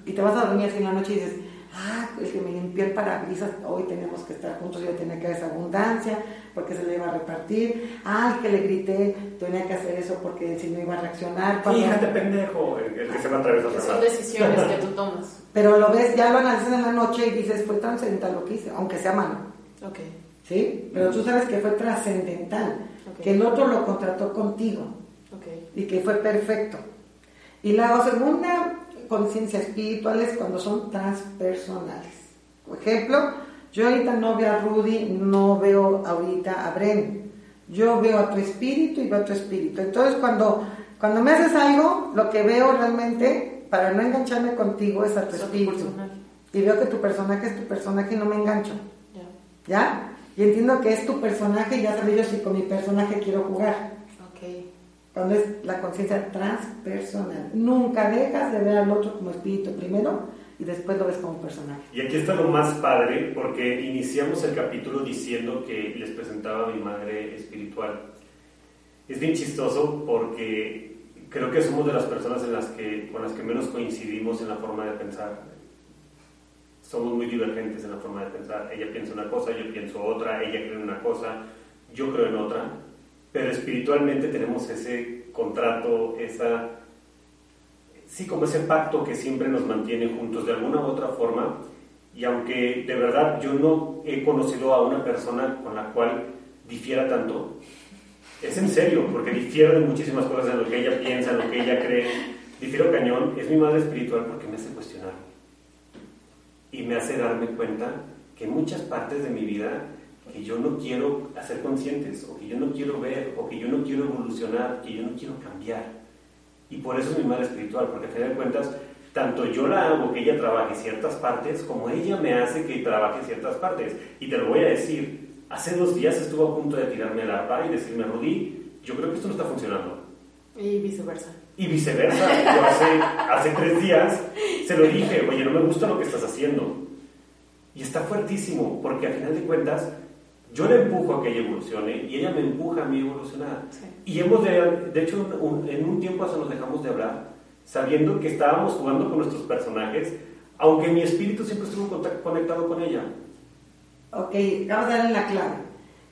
Y te vas a dormir así en la noche y dices, ah, es que me limpié el parabrisas, hoy tenemos que estar juntos, yo tenía que dar esa abundancia porque se le iba a repartir, ah, el que le grité, tenía que hacer eso porque si no iba a reaccionar. Fíjate, pendejo, el, el que se va a atravesar. Son decisiones que tú tomas. Pero lo ves, ya lo analizas en la noche y dices, fue trascendental lo que hice, aunque sea malo. Ok. ¿Sí? Pero tú sabes que fue trascendental, okay, que el otro lo contrató contigo, okay, y que fue perfecto. Y la segunda conciencia espiritual es cuando son transpersonales. Por ejemplo, yo ahorita no veo a Rudy, no veo ahorita a Bren, yo veo a tu espíritu y veo a tu espíritu. Entonces cuando, cuando me haces algo, lo que veo realmente, para no engancharme contigo, es a tu espíritu, y veo que tu personaje es tu personaje y no me engancho, ¿ya? Y entiendo que es tu personaje y ya sabes yo si con mi personaje quiero jugar. Cuando es la conciencia transpersonal, nunca dejas de ver al otro como espíritu primero y después lo ves como personaje. Y aquí está lo más padre, porque iniciamos el capítulo diciendo que les presentaba a mi madre espiritual. Es bien chistoso porque creo que somos de las personas en las que, con las que menos coincidimos en la forma de pensar. Somos muy divergentes en la forma de pensar. Ella piensa una cosa, yo pienso otra, ella cree en una cosa, yo creo en otra. Pero espiritualmente tenemos ese contrato, esa, sí, como ese pacto que siempre nos mantiene juntos de alguna u otra forma. Y aunque de verdad yo no he conocido a una persona con la cual difiera tanto, es en serio, porque difiero de muchísimas cosas, en lo que ella piensa, en lo que ella cree, difiero cañón, es mi madre espiritual porque me hace cuestionar y me hace darme cuenta que muchas partes de mi vida que yo no quiero hacer conscientes, o que yo no quiero ver, o que yo no quiero evolucionar, que yo no quiero cambiar. Y por eso es mi madre espiritual, porque a fin de cuentas, tanto yo la hago que ella trabaje ciertas partes, como ella me hace que trabaje ciertas partes. Y te lo voy a decir, hace dos días estuvo a punto de tirarme la pala y decirme, Rudy, yo creo que esto no está funcionando. Y viceversa. Y viceversa, yo hace, hace tres días se lo dije, oye, no me gusta lo que estás haciendo. Y está fuertísimo, porque a final de cuentas, yo le empujo a que ella evolucione y ella me empuja a mí a evolucionar. Sí. Y hemos, de, de hecho, un, un, en un tiempo hasta nos dejamos de hablar, sabiendo que estábamos jugando con nuestros personajes, aunque mi espíritu siempre estuvo contacto, conectado con ella. Ok, vamos a darle la clave.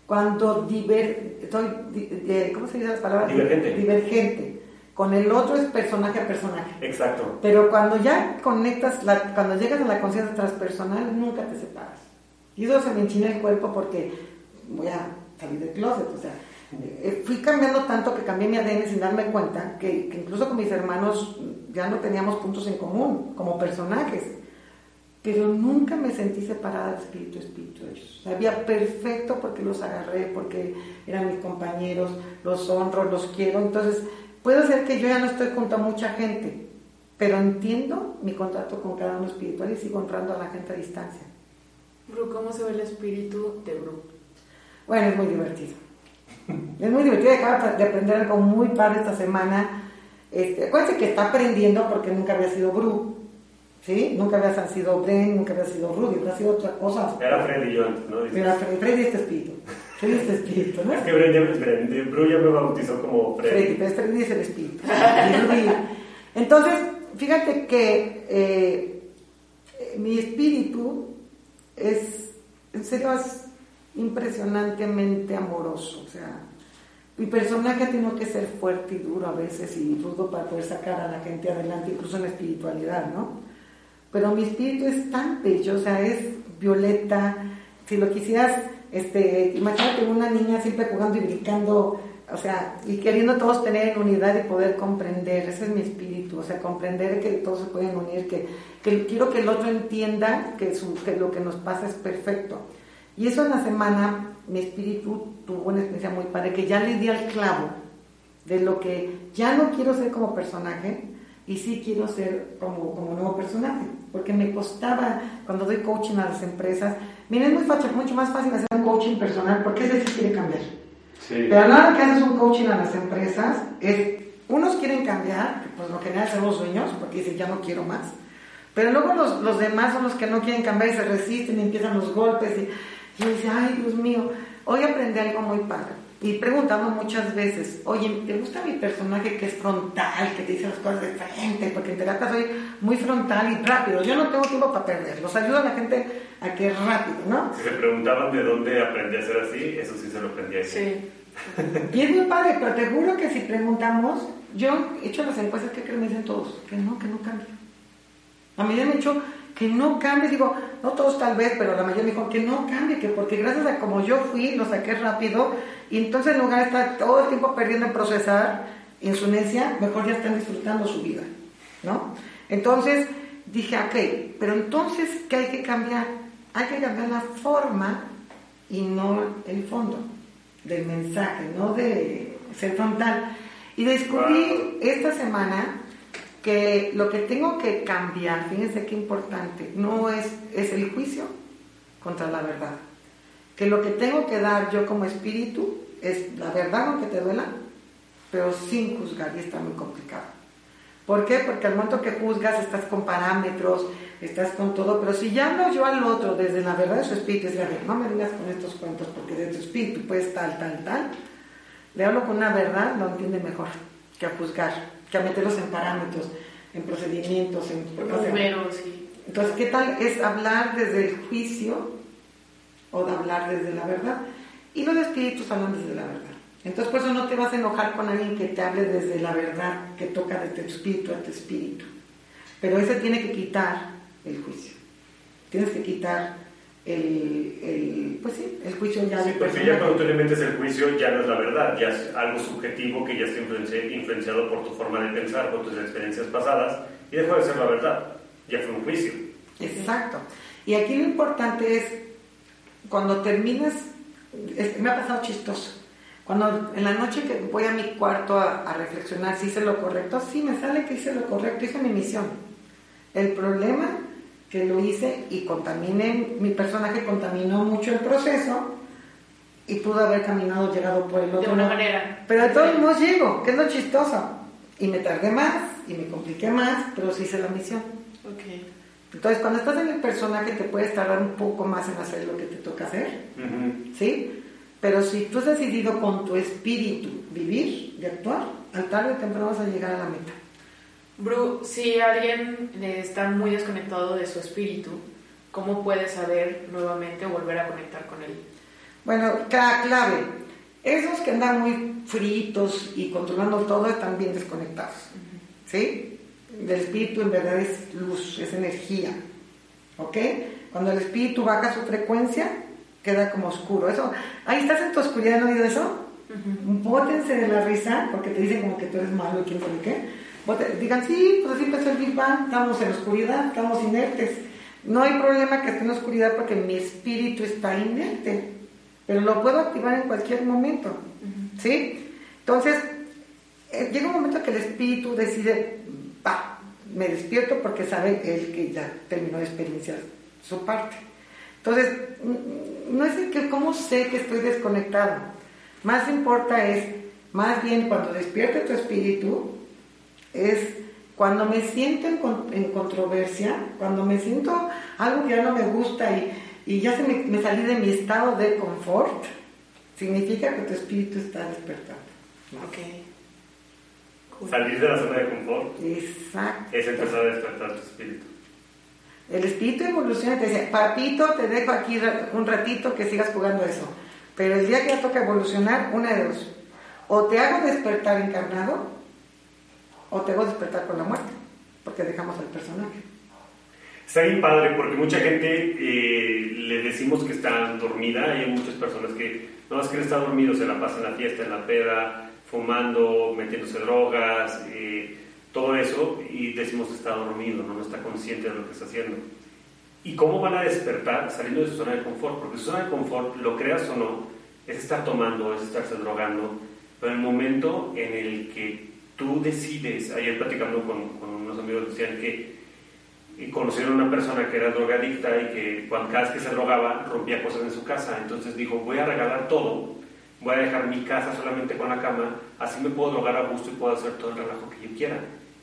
Cuando diver, estoy, di, de, ¿cómo se dice las palabras? Divergente. Divergente. Con el otro es personaje a personaje. Exacto. Pero cuando ya conectas, la, cuando llegas a la conciencia transpersonal, nunca te separas. Y eso se me enchina el cuerpo porque voy a salir del closet, o sea, fui cambiando tanto que cambié mi A D N sin darme cuenta, que, que incluso con mis hermanos ya no teníamos puntos en común, como personajes, pero nunca me sentí separada de espíritu, espíritu de ellos, sabía perfecto porque los agarré, porque eran mis compañeros, los honro, los quiero, entonces puede ser que yo ya no estoy junto a mucha gente, pero entiendo mi contrato con cada uno espiritual y sigo honrando a la gente a distancia. Bru, ¿cómo se ve el espíritu de Bru? Bueno, es muy divertido. Es muy divertido. Acabo de aprender algo muy padre esta semana. Este, acuérdense que está aprendiendo porque nunca había sido Bru, ¿sí? Nunca había sido Bren, nunca había sido Rudy, había sido otra cosa. Era Freddy yo antes, ¿no? Era Freddy, Freddy este espíritu. Freddy este espíritu, ¿no? Es que Bren ya, Bru ya me bautizó como Freddy. Freddy, pero Freddy es el espíritu. Y Rudy Entonces, fíjate que eh, mi espíritu es, en serio, es impresionantemente amoroso. O sea, mi personaje ha tenido que ser fuerte y duro a veces y rudo para poder sacar a la gente adelante, incluso en la espiritualidad, ¿no? Pero mi espíritu es tan bello, o sea, es violeta. Si lo quisieras, este, imagínate una niña siempre jugando y brincando, o sea, y queriendo todos tener en unidad y poder comprender. Ese es mi espíritu, o sea, comprender que todos se pueden unir, que, que quiero que el otro entienda que, su, que lo que nos pasa es perfecto. Y eso en la semana, mi espíritu tuvo una experiencia muy padre, que ya le di al clavo de lo que ya no quiero ser como personaje y sí quiero ser como, como nuevo personaje, porque me costaba cuando doy coaching a las empresas. Miren, es muy fácil, mucho más fácil hacer un coaching personal, porque ese sí quiere cambiar. Sí. Pero nada que haces un coaching a las empresas, es, unos quieren cambiar, pues lo general son los sueños, porque dicen ya no quiero más, pero luego los, los demás son los que no quieren cambiar y se resisten y empiezan los golpes y... Y yo decía, ay, Dios mío, hoy aprendí algo muy padre. Y preguntamos muchas veces, oye, ¿te gusta mi personaje que es frontal, que te dice las cosas de frente? Porque en terapia soy muy frontal y rápido. Yo no tengo tiempo para perder. Los ayudo a la gente a que es rápido, ¿no? Si se preguntaban de dónde aprendí a ser así, eso sí se lo aprendí a sí. Y es muy padre, pero te juro que si preguntamos, yo he hecho las encuestas, ¿qué creen? Me dicen todos, que no, que no cambia. A mí ya me he hecho... que no cambie, digo, no todos tal vez, pero la mayoría me dijo que no cambie, que porque gracias a como yo fui, lo saqué rápido, y entonces en lugar de estar todo el tiempo perdiendo en procesar, en su necia, mejor ya están disfrutando su vida, ¿no? Entonces dije, ok, pero entonces, ¿qué hay que cambiar? Hay que cambiar la forma y no el fondo del mensaje, no de ser frontal. Y descubrí esta semana... que lo que tengo que cambiar, fíjense qué importante, no es, es el juicio contra la verdad. Que lo que tengo que dar yo como espíritu es la verdad, aunque te duela, pero sin juzgar, y está muy complicado. ¿Por qué? Porque al momento que juzgas estás con parámetros, estás con todo, pero si ya hablo yo al otro desde la verdad de su espíritu, es decir, no me digas con estos cuentos porque de tu espíritu puedes tal, tal, tal, le hablo con una verdad, lo entiende mejor que a juzgar, que a meterlos en parámetros, en procedimientos, en números. Sí. Entonces, ¿qué tal es hablar desde el juicio o de hablar desde la verdad? Y los espíritus hablan desde la verdad. Entonces, por eso no te vas a enojar con alguien que te hable desde la verdad, que toca desde tu espíritu a tu espíritu. Pero ese tiene que quitar el juicio. Tienes que quitar el, el pues sí, el juicio ya. Sí, porque ya cuando tú le metes el juicio ya no es la verdad, ya es algo subjetivo que ya está influenciado por tu forma de pensar, por tus experiencias pasadas, y dejó de ser la verdad, ya fue un juicio. Exacto. Y aquí lo importante es cuando terminas, es, me ha pasado chistoso, cuando en la noche que voy a mi cuarto a, a reflexionar si hice lo correcto, sí me sale que hice lo correcto, hice mi misión. El problema que lo hice y contaminé, mi personaje contaminó mucho el proceso y pudo haber caminado, llegado por el otro. De una manera. Pero de todos modos llego, que es lo chistoso. Y me tardé más, y me compliqué más, pero sí hice la misión. Okay. Entonces, cuando estás en el personaje, te puedes tardar un poco más en hacer lo que te toca hacer, uh-huh. ¿Sí? Pero si tú has decidido con tu espíritu vivir y actuar, al tarde o temprano vas a llegar a la meta. Bru, si alguien está muy desconectado de su espíritu, ¿cómo puede saber nuevamente volver a conectar con él? Bueno, cada clave. Esos que andan muy fritos y controlando todo están bien desconectados, uh-huh. ¿Sí? El espíritu en verdad es luz, es energía, ¿ok? Cuando el espíritu baja su frecuencia, queda como oscuro. Eso, ahí estás en tu oscuridad, ¿no has oído eso? Uh-huh. Bótense de la risa, porque te dicen como que tú eres malo y quién sabe qué. Digan, sí, pues así empezó el Big Bang, estamos en oscuridad, estamos inertes. No hay problema que esté en oscuridad porque mi espíritu está inerte, pero lo puedo activar en cualquier momento, uh-huh. ¿Sí? Entonces, eh, llega un momento que el espíritu decide, va, me despierto porque sabe él que ya terminó de experienciar su parte. Entonces, no es el que, ¿cómo sé que estoy desconectado? Más importa es, más bien cuando despierte tu espíritu, es cuando me siento en, en controversia, cuando me siento algo que ya no me gusta y, y ya se me, me salí de mi estado de confort, significa que tu espíritu está despertando. Ok. Salir de la zona de confort. Exacto. Es empezar a despertar tu espíritu. El espíritu evoluciona, te dice, papito, te dejo aquí un ratito que sigas jugando eso. Pero el día que ya toca evolucionar, una de dos. O te hago despertar encarnado, o te hago despertar con la muerte, porque dejamos al personaje. Está bien padre, porque mucha gente eh, le decimos que está dormida. Hay muchas personas que no más quieren estar dormidos, se la pasan en la fiesta, en la peda, fumando, metiéndose drogas, eh, todo eso, y decimos que está dormido, ¿no? No está consciente de lo que está haciendo. ¿Y cómo van a despertar saliendo de su zona de confort? Porque su zona de confort, lo creas o no, es estar tomando, es estarse drogando, pero en el momento en el que tú decides, ayer platicando con, con unos amigos decían que y conocieron a una persona que era drogadicta y que cuando cada vez que se drogaba rompía cosas en su casa, entonces dijo, voy a regalar todo, voy a dejar mi casa solamente con la cama, así me puedo drogar a gusto y puedo hacer todo el relajo que yo quiera.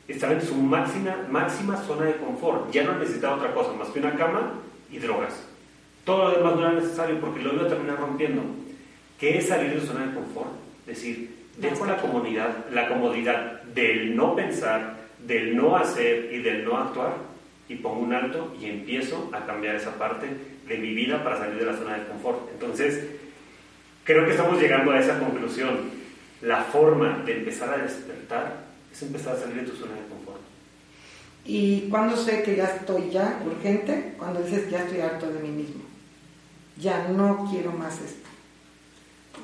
Estaba en su máxima, máxima zona de confort, ya no necesitaba otra cosa más que una cama y drogas, todo lo demás no era necesario porque lo iba a terminar rompiendo. ¿Qué es salir de su zona de confort? Es decir, dejo la comodidad, la comodidad del no pensar, del no hacer y del no actuar, y pongo un alto y empiezo a cambiar esa parte de mi vida para salir de la zona de confort. Entonces, creo que estamos llegando a esa conclusión. La forma de empezar a despertar es empezar a salir de tu zona de confort. ¿Y cuándo sé que ya estoy ya urgente? Cuando dices, ya estoy harto de mí mismo. Ya no quiero más esto.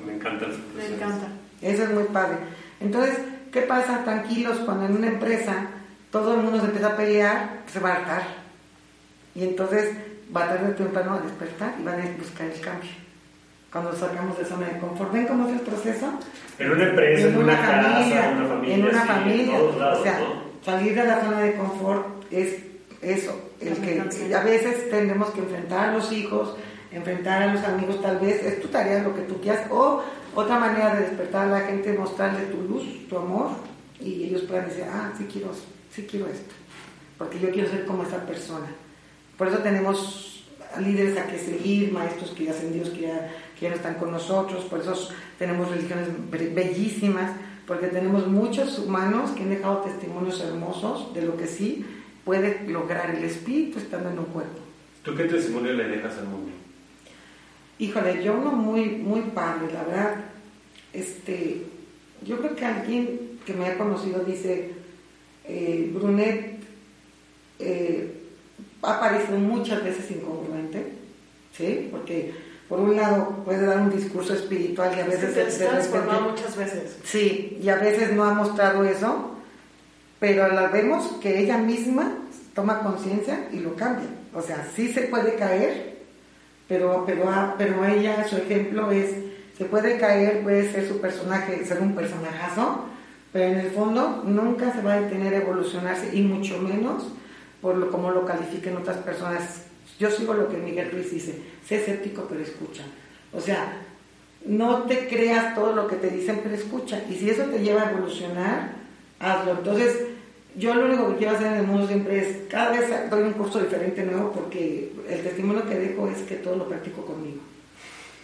Me encantan las conclusiones. Me encanta. Eso es muy padre. Entonces, ¿qué pasa, tranquilos, cuando en una empresa todo el mundo se empieza a pelear, se va a hartar? Y entonces va a tarde o temprano a despertar y van a buscar el cambio. Cuando sacamos de zona de confort, ¿ven cómo es el proceso? En una empresa, en una, una casa, familia, en una familia. En una sí, familia. Lados, o sea, ¿no? Salir de la zona de confort es eso. El que a veces tenemos que enfrentar a los hijos, enfrentar a los amigos, tal vez es tu tarea, lo que tú quieras. O otra manera de despertar a la gente, mostrarle tu luz, tu amor, y ellos puedan decir, ah, sí quiero eso. Sí quiero esto, porque yo quiero ser como esa persona. Por eso tenemos líderes a que seguir, maestros que ya ascendidos, que ya, que ya no están con nosotros. Por eso tenemos religiones bellísimas, porque tenemos muchos humanos que han dejado testimonios hermosos de lo que sí puede lograr el espíritu estando en un cuerpo. ¿Tú qué testimonio le dejas al mundo? Híjole, yo uno muy, muy padre, la verdad. Este, yo creo que alguien que me ha conocido dice, Eh, Brunette eh, ha parecido muchas veces incongruente, ¿sí? Porque por un lado puede dar un discurso espiritual y a veces se sí, transforma muchas veces, sí, y a veces no ha mostrado eso, pero la vemos que ella misma toma conciencia y lo cambia. O sea, sí se puede caer, pero pero pero ella, su ejemplo es, se puede caer, puede ser su personaje, ser un personajazo, pero en el fondo nunca se va a detener a evolucionarse, y mucho menos por lo, como lo califiquen otras personas. Yo sigo lo que Miguel Ruiz dice, sé escéptico pero escucha. O sea, no te creas todo lo que te dicen, pero escucha, y si eso te lleva a evolucionar, hazlo. Entonces, yo lo único que quiero hacer en el mundo siempre es, cada vez doy un curso diferente nuevo, porque el testimonio que dejo es que todo lo practico conmigo.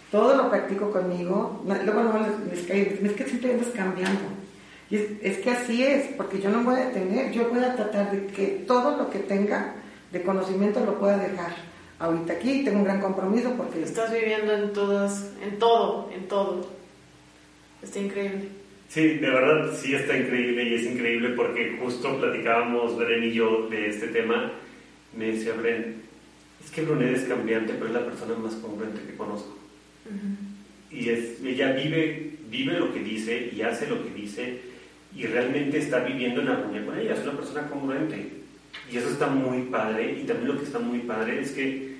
Todo lo practico conmigo, luego no les, les cae, es que siempre andas cambiando. Y es, es que así es, porque yo no me voy a detener, yo voy a tratar de que todo lo que tenga de conocimiento lo pueda dejar. Ahorita aquí tengo un gran compromiso porque estás viviendo en todas, en todo, en todo. Está increíble. Sí, de verdad, sí está increíble, y es increíble porque justo platicábamos Bren y yo de este tema. Me decía Bren, es que Brunette es cambiante, pero es la persona más congruente que conozco. Uh-huh. Y es, ella vive, vive lo que dice y hace lo que dice, y realmente está viviendo en armonía con ella, es una persona congruente, y eso está muy padre. Y también lo que está muy padre es que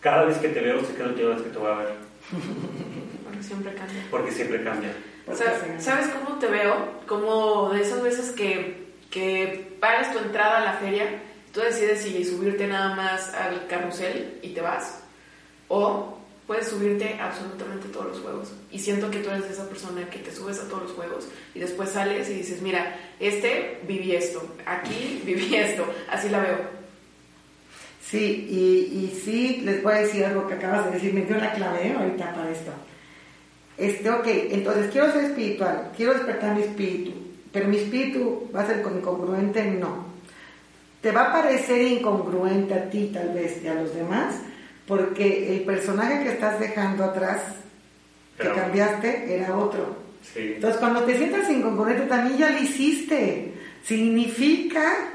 cada vez que te veo, sé que la última vez que te voy a ver, porque siempre cambia, porque siempre cambia. O sea, ¿sabes cómo te veo? Como de esas veces que, que pagas tu entrada a la feria, tú decides si subirte nada más al carrusel y te vas, o puedes subirte absolutamente todos los juegos. Y siento que tú eres esa persona que te subes a todos los juegos y después sales y dices, mira, este viví esto, aquí viví esto, así la veo. Sí, y, y sí, les voy a decir algo que acabas de decir, me dio la clave ahorita para esto. Este, ok, entonces quiero ser espiritual, quiero despertar mi espíritu, pero mi espíritu va a ser incongruente, no. Te va a parecer incongruente a ti tal vez y a los demás, porque el personaje que estás dejando atrás, pero que cambiaste, era otro. Sí. Entonces, cuando te sientas incongruente, también ya lo hiciste. Significa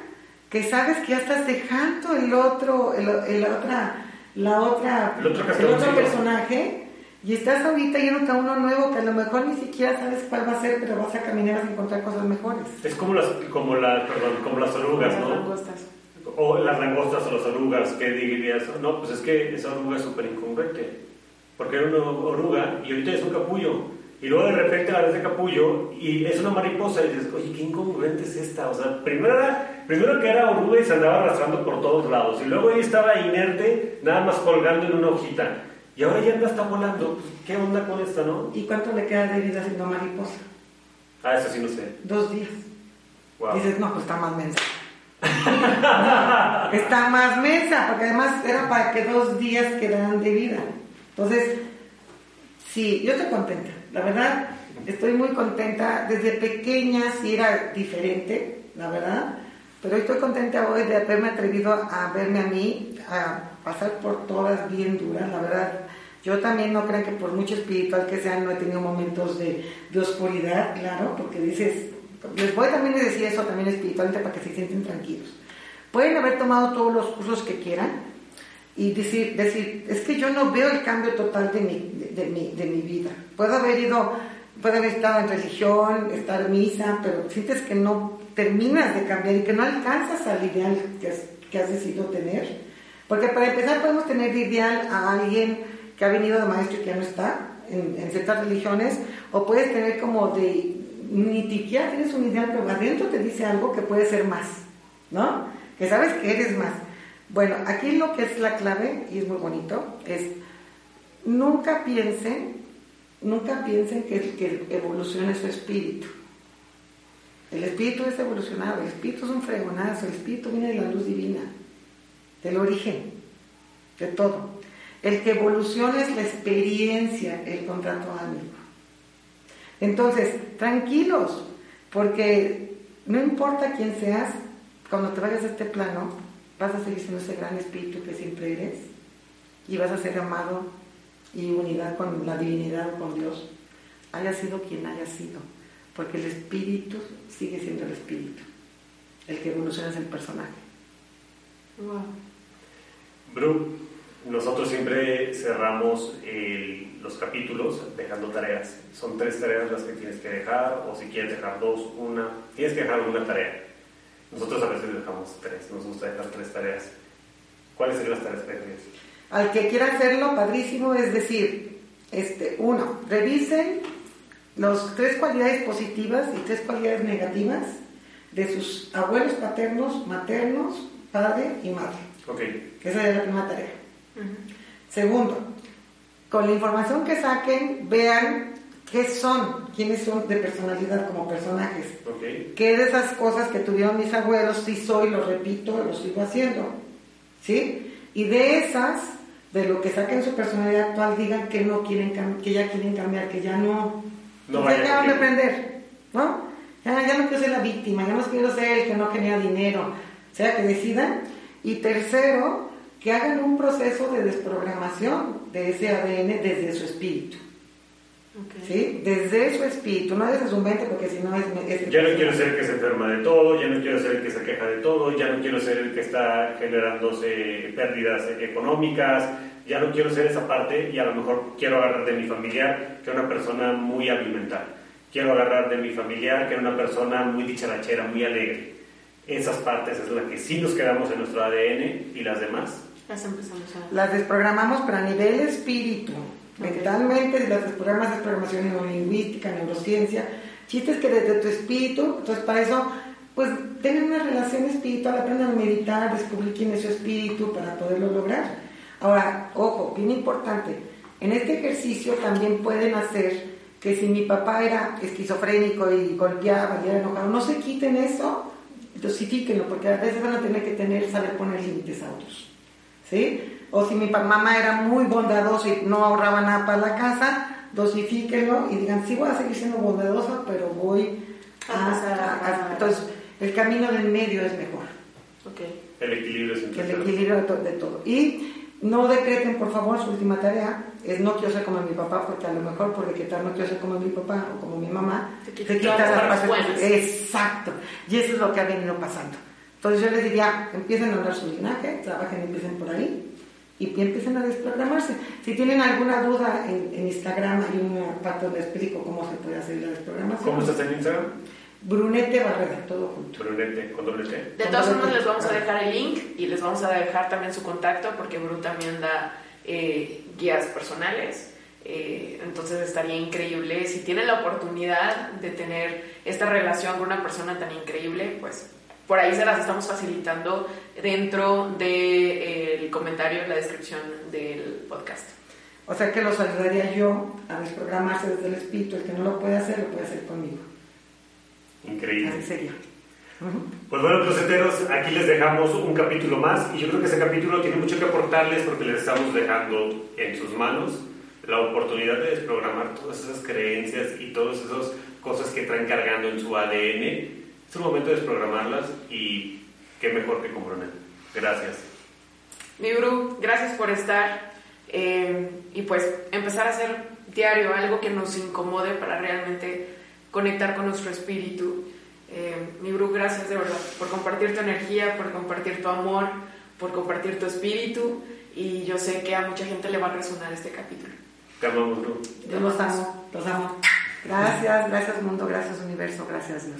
que sabes que ya estás dejando el otro, el, el otra, la otra, el otro, el otro personaje, y estás ahorita yendo a uno nuevo que a lo mejor ni siquiera sabes cuál va a ser, pero vas a caminar a encontrar cosas mejores. Es como las, como la, perdón, como las orugas, como ¿no? Las langostas. O las langostas o las orugas, ¿qué dirías? No, pues es que esa oruga es súper incongruente, porque era una oruga y ahorita es un capullo. Y luego de repente la ves de capullo y es una mariposa y dices, oye, qué incongruente es esta. O sea, primero, era, primero que era oruga y se andaba arrastrando por todos lados. Y luego ella estaba inerte, nada más colgando en una hojita. Y ahora ya anda hasta volando. ¿Qué onda con esta, no? ¿Y cuánto le queda de vida siendo mariposa? Ah, eso sí no sé. Dos días. Wow. Dices, no, pues está más mensa. Está más mensa, porque además era para que dos días quedaran de vida. Entonces, sí, yo estoy contenta. La verdad, estoy muy contenta. Desde pequeña sí era diferente, la verdad. Pero estoy contenta hoy de haberme atrevido a verme a mí, a pasar por todas bien duras, la verdad. Yo también no creo que por mucho espiritual que sea, no he tenido momentos de, de oscuridad, claro, porque dices, les voy también a decir eso también espiritualmente para que se sienten tranquilos. Pueden haber tomado todos los cursos que quieran y decir, decir es que yo no veo el cambio total de mi, de, de mi, de mi vida. Puedo haber ido, puedo haber estado en religión, estar en misa, pero sientes que no terminas de cambiar y que no alcanzas al ideal que has, que has decidido tener. Porque para empezar podemos tener de ideal a alguien que ha venido de maestro y que ya no está en, en ciertas religiones, o puedes tener como de, ni siquiera tienes un ideal, pero adentro te dice algo que puede ser más, ¿no? Que sabes que eres más. Bueno, aquí lo que es la clave, y es muy bonito, es nunca piensen, nunca piensen que, que evolucione su espíritu. El espíritu es evolucionado, el espíritu es un fregonazo, el espíritu viene de la luz divina, del origen, de todo. El que evoluciona es la experiencia, el contrato ánico. Entonces, tranquilos, porque no importa quién seas, cuando te vayas a este plano, vas a seguir siendo ese gran espíritu que siempre eres y vas a ser amado y unidad con la divinidad o con Dios, haya sido quien haya sido, porque el espíritu sigue siendo el espíritu, el que evoluciona es el personaje. Wow. Bru, nosotros siempre cerramos el, los capítulos dejando tareas. Son tres tareas las que tienes que dejar, o si quieres dejar dos, una. Tienes que dejar una tarea. Nosotros a veces dejamos tres, nos gusta dejar tres tareas. ¿Cuáles son las tareas que tienes? Al que quiera hacerlo, padrísimo, es decir, este, uno, revisen las tres cualidades positivas y tres cualidades negativas de sus abuelos paternos, maternos, padre y madre. Okay. Esa es la primera tarea. Uh-huh. Segundo, con la información que saquen, vean qué son, quiénes son de personalidad como personajes. Okay. Qué de esas cosas que tuvieron mis abuelos, sí soy, lo repito, lo sigo haciendo. ¿Sí? Y de esas, de lo que saquen su personalidad actual, digan que no quieren cambiar, que ya quieren cambiar, que ya no. No se acaban de aprender, ¿no? Ya, ya no quiero ser la víctima, ya no quiero ser el que no genera dinero. O sea, que decidan. Y tercero, que hagan un proceso de desprogramación de ese A D N desde su espíritu. Okay. ¿Sí? Desde su espíritu, no desde su mente, porque si no es, es... Ya no quiero ser el que se enferma de todo, ya no quiero ser el que se queja de todo, ya no quiero ser el que está generándose pérdidas económicas, ya no quiero ser esa parte, y a lo mejor quiero agarrar de mi familiar que era una persona muy alimentada, quiero agarrar de mi familiar que era una persona muy dicharachera, muy alegre. Esas partes es las que sí nos quedamos en nuestro A D N, y las demás las empezamos a... las desprogramamos, pero a nivel espíritu. Okay. Mentalmente las desprogramas es programación neurolingüística, neurociencia, chistes que desde tu espíritu. Entonces, para eso, pues tengan una relación espiritual, aprendan a meditar, descubrir quién es su espíritu para poderlo lograr. Ahora, ojo, bien importante, en este ejercicio también pueden hacer que si mi papá era esquizofrénico y golpeaba y era enojado, no se quiten eso, dosifíquenlo, porque a veces van a tener que tener, saber poner límites a otros, ¿sí? O si mi mamá era muy bondadosa y no ahorraba nada para la casa, dosifíquenlo y digan, sí voy a seguir siendo bondadosa, pero voy Ah, ah, ah, entonces, el camino del medio es mejor. Okay. El equilibrio es importante. El equilibrio de, to de todo. Y no decreten, por favor, su última tarea es no quiero ser como mi papá, porque a lo mejor por decretar no quiero ser como mi papá o como mi mamá, te quitas quita la paz. Exacto. Y eso es lo que ha venido pasando. Entonces yo les diría, empiecen a hablar su linaje, trabajen, empiecen por ahí y empiecen a desprogramarse. Si tienen alguna duda, en, en Instagram hay una parte donde explico cómo se puede hacer la desprogramación. ¿Cómo estás en Instagram? Brunette Barrera, todo junto. Brunette, con doble T. De todas formas les vamos a dejar el link y les vamos a dejar también su contacto, porque Bru también da eh, guías personales. Eh, entonces estaría increíble si tienen la oportunidad de tener esta relación con una persona tan increíble, pues por ahí se las estamos facilitando dentro del de, eh, comentario en la descripción del podcast. O sea que los ayudaría yo a desprogramarse desde el espíritu. El que no lo puede hacer, lo puede hacer conmigo. Increíble. En serio. Pues bueno, closeteros, aquí les dejamos un capítulo más, y yo creo que ese capítulo tiene mucho que aportarles, porque les estamos dejando en sus manos la oportunidad de desprogramar todas esas creencias y todas esas cosas que traen cargando en su A D N. Es un momento de desprogramarlas, y qué mejor que con Brunette. Gracias. Mi Bru, gracias por estar eh, y pues empezar a hacer diario algo que nos incomode para realmente conectar con nuestro espíritu. Eh, mi Bru, gracias de verdad por compartir tu energía, por compartir tu amor, por compartir tu espíritu, y yo sé que a mucha gente le va a resonar este capítulo. Te amamos, Bru. Yo los amo, los amo. Gracias, gracias mundo, gracias universo, gracias Dios.